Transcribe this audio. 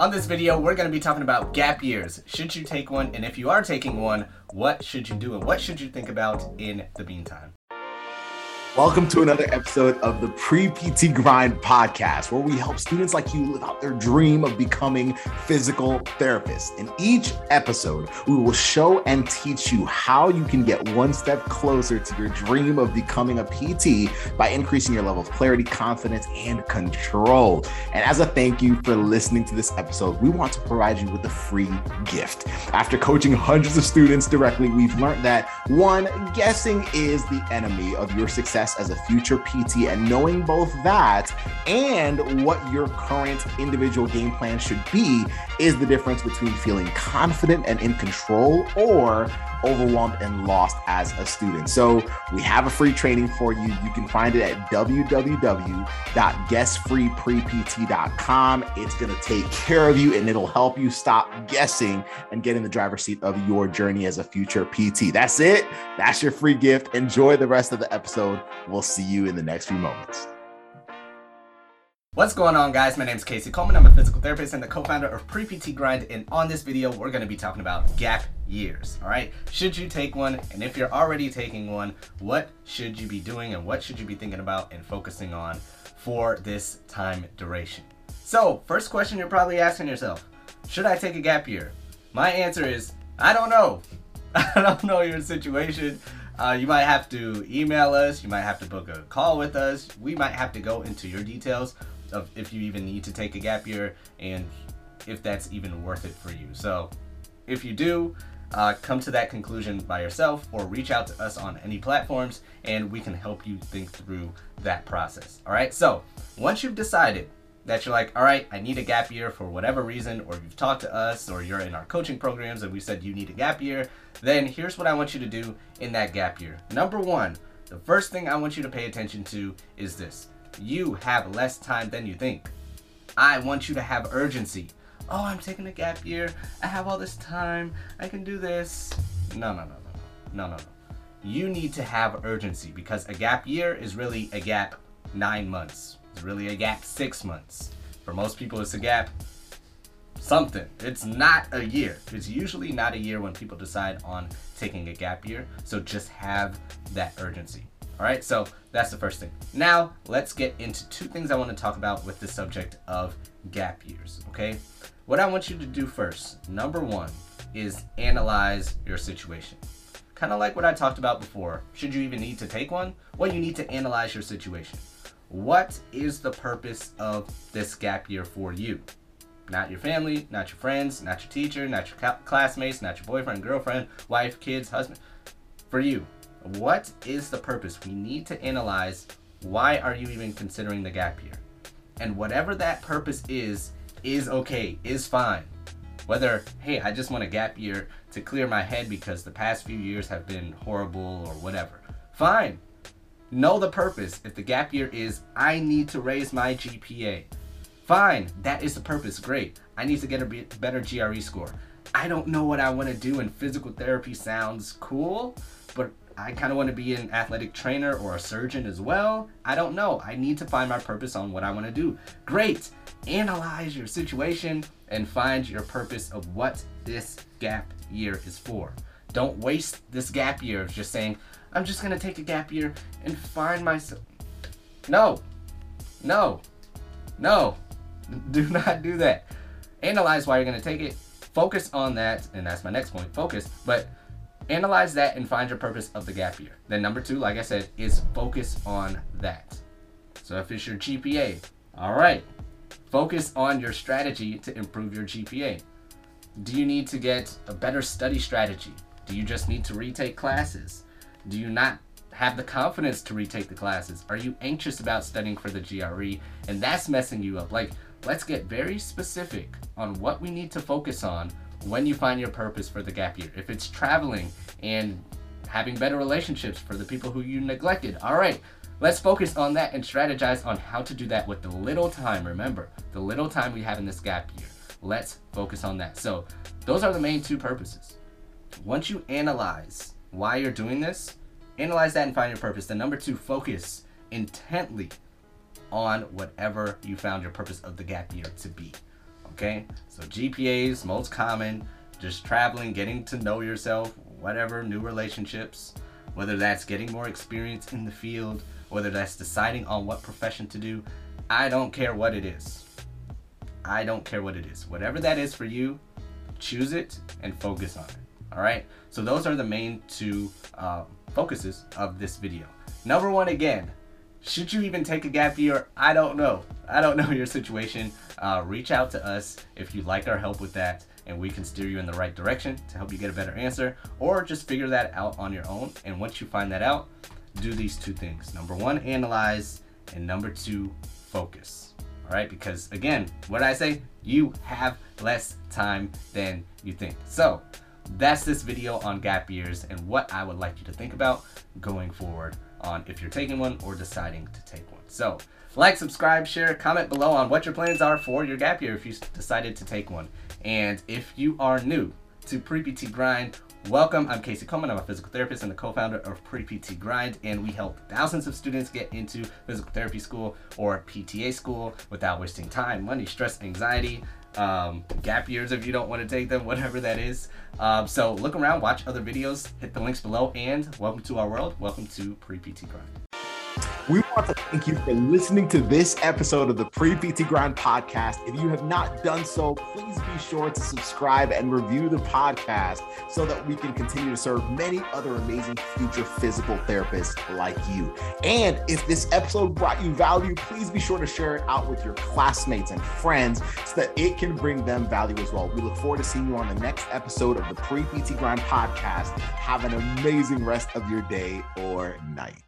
On this video, we're going to be talking about gap years. Should you take one? And if you are taking one, what should you do and what should you think about in the meantime? Welcome to another episode of the PrePT Grind podcast, where we help students like you live out their dream of becoming physical therapists. In each episode, we will show and teach you how you can get one step closer to your dream of becoming a PT by increasing your level of clarity, confidence, and control. And as a thank you for listening to this episode, we want to provide you with a free gift. After coaching hundreds of students directly, we've learned that one, guessing is the enemy of your success as a future PT, and knowing both that and what your current individual game plan should be is the difference between feeling confident and in control or overwhelmed and lost as a student. So we have a free training for you. You can find it at www.guessfreeprept.com. It's going to take care of you and it'll help you stop guessing and get in the driver's seat of your journey as a future PT. That's it. That's your free gift. Enjoy the rest of the episode. We'll see you in the next few moments. What's going on, guys? My name is Casey Coleman. I'm a physical therapist and the co-founder of PrePT Grind, and on this video, we're going to be talking about gap years, all right? Should you take one? And if you're already taking one, what should you be doing and what should you be thinking about and focusing on for this time duration? So, first question you're probably asking yourself, should I take a gap year? My answer is, I don't know. I don't know your situation. You might have to email us, you might have to book a call with us, we might have to go into your details of if you even need to take a gap year and if that's even worth it for you. So if you do, come to that conclusion by yourself or reach out to us on any platforms and we can help you think through that process. All right, so once you've decided that you're like, all right, I need a gap year for whatever reason, or you've talked to us or you're in our coaching programs and we said you need a gap year, then here's what I want you to do in that gap year. Number one, the first thing I want you to pay attention to is this. You have less time than you think. I want you to have urgency. Oh, I'm taking a gap year. I have all this time. I can do this. No. You need to have urgency because a gap year is really a gap 9 months. It's really a gap 6 months. For most people, it's a gap something. It's not a year. It's usually not a year when people decide on taking a gap year. So just have that urgency. All right, so that's the first thing. Now, let's get into two things I want to talk about with the subject of gap years, okay? What I want you to do first, number one, is analyze your situation. Kind of like what I talked about before. Should you even need to take one? Well, you need to analyze your situation. What is the purpose of this gap year for you? Not your family, not your friends, not your teacher, not your classmates, not your boyfriend, girlfriend, wife, kids, husband. For you. What is the purpose? We need to analyze, why are you even considering the gap year? And whatever that purpose is okay, is fine. Whether, hey, I just want a gap year to clear my head because the past few years have been horrible or whatever. Fine. Know the purpose. If the gap year is, I need to raise my GPA. Fine. That is the purpose. Great. I need to get a better GRE score. I don't know what I want to do and physical therapy sounds cool, but I kind of want to be an athletic trainer or a surgeon as well. I don't know. I need to find my purpose on what I want to do. Great. Analyze your situation and find your purpose of what this gap year is for. Don't waste this gap year of just saying, I'm just going to take a gap year and find myself. No. Do not do that. Analyze why you're going to take it. Focus on that. And that's my next point. Focus. But analyze that and find your purpose of the gap year. Then number two, like I said, is focus on that. So if it's your GPA, all right, focus on your strategy to improve your GPA. Do you need to get a better study strategy? Do you just need to retake classes? Do you not have the confidence to retake the classes? Are you anxious about studying for the GRE and that's messing you up? Like, let's get very specific on what we need to focus on when you find your purpose for the gap year. If it's traveling and having better relationships for the people who you neglected, all right, let's focus on that and strategize on how to do that with the little time. Remember, the little time we have in this gap year, let's focus on that. So those are the main two purposes. Once you analyze why you're doing this, analyze that and find your purpose. Then number two, focus intently on whatever you found your purpose of the gap year to be. Okay, so GPAs, most common, just traveling, getting to know yourself, whatever, new relationships, whether that's getting more experience in the field, whether that's deciding on what profession to do. I don't care what it is. I don't care what it is. Whatever that is for you, choose it and focus on it. All right, so those are the main two focuses of this video. Number one, again, should you even take a gap year? I don't know. I don't know your situation. Reach out to us if you'd like our help with that, and we can steer you in the right direction to help you get a better answer, or just figure that out on your own. And once you find that out, do these two things. Number one, analyze, and number two, focus. All right, because again, what did I say? You have less time than you think. So that's this video on gap years and what I would like you to think about going forward on if you're taking one or deciding to take one. So like, subscribe, share, comment below on what your plans are for your gap year if you decided to take one. And if you are new to PrePT Grind, welcome. I'm Casey Coleman. I'm a physical therapist and the co-founder of PrePT Grind, and we help thousands of students get into physical therapy school or PTA school without wasting time, money, stress, anxiety, gap years if you don't want to take them, whatever that is. So look around, watch other videos, hit the links below, and welcome to our world. Welcome to PrePT Grind. We want to thank you for listening to this episode of the PrePT Grind podcast. If you have not done so, please be sure to subscribe and review the podcast so that we can continue to serve many other amazing future physical therapists like you. And if this episode brought you value, please be sure to share it out with your classmates and friends so that it can bring them value as well. We look forward to seeing you on the next episode of the PrePT Grind podcast. Have an amazing rest of your day or night.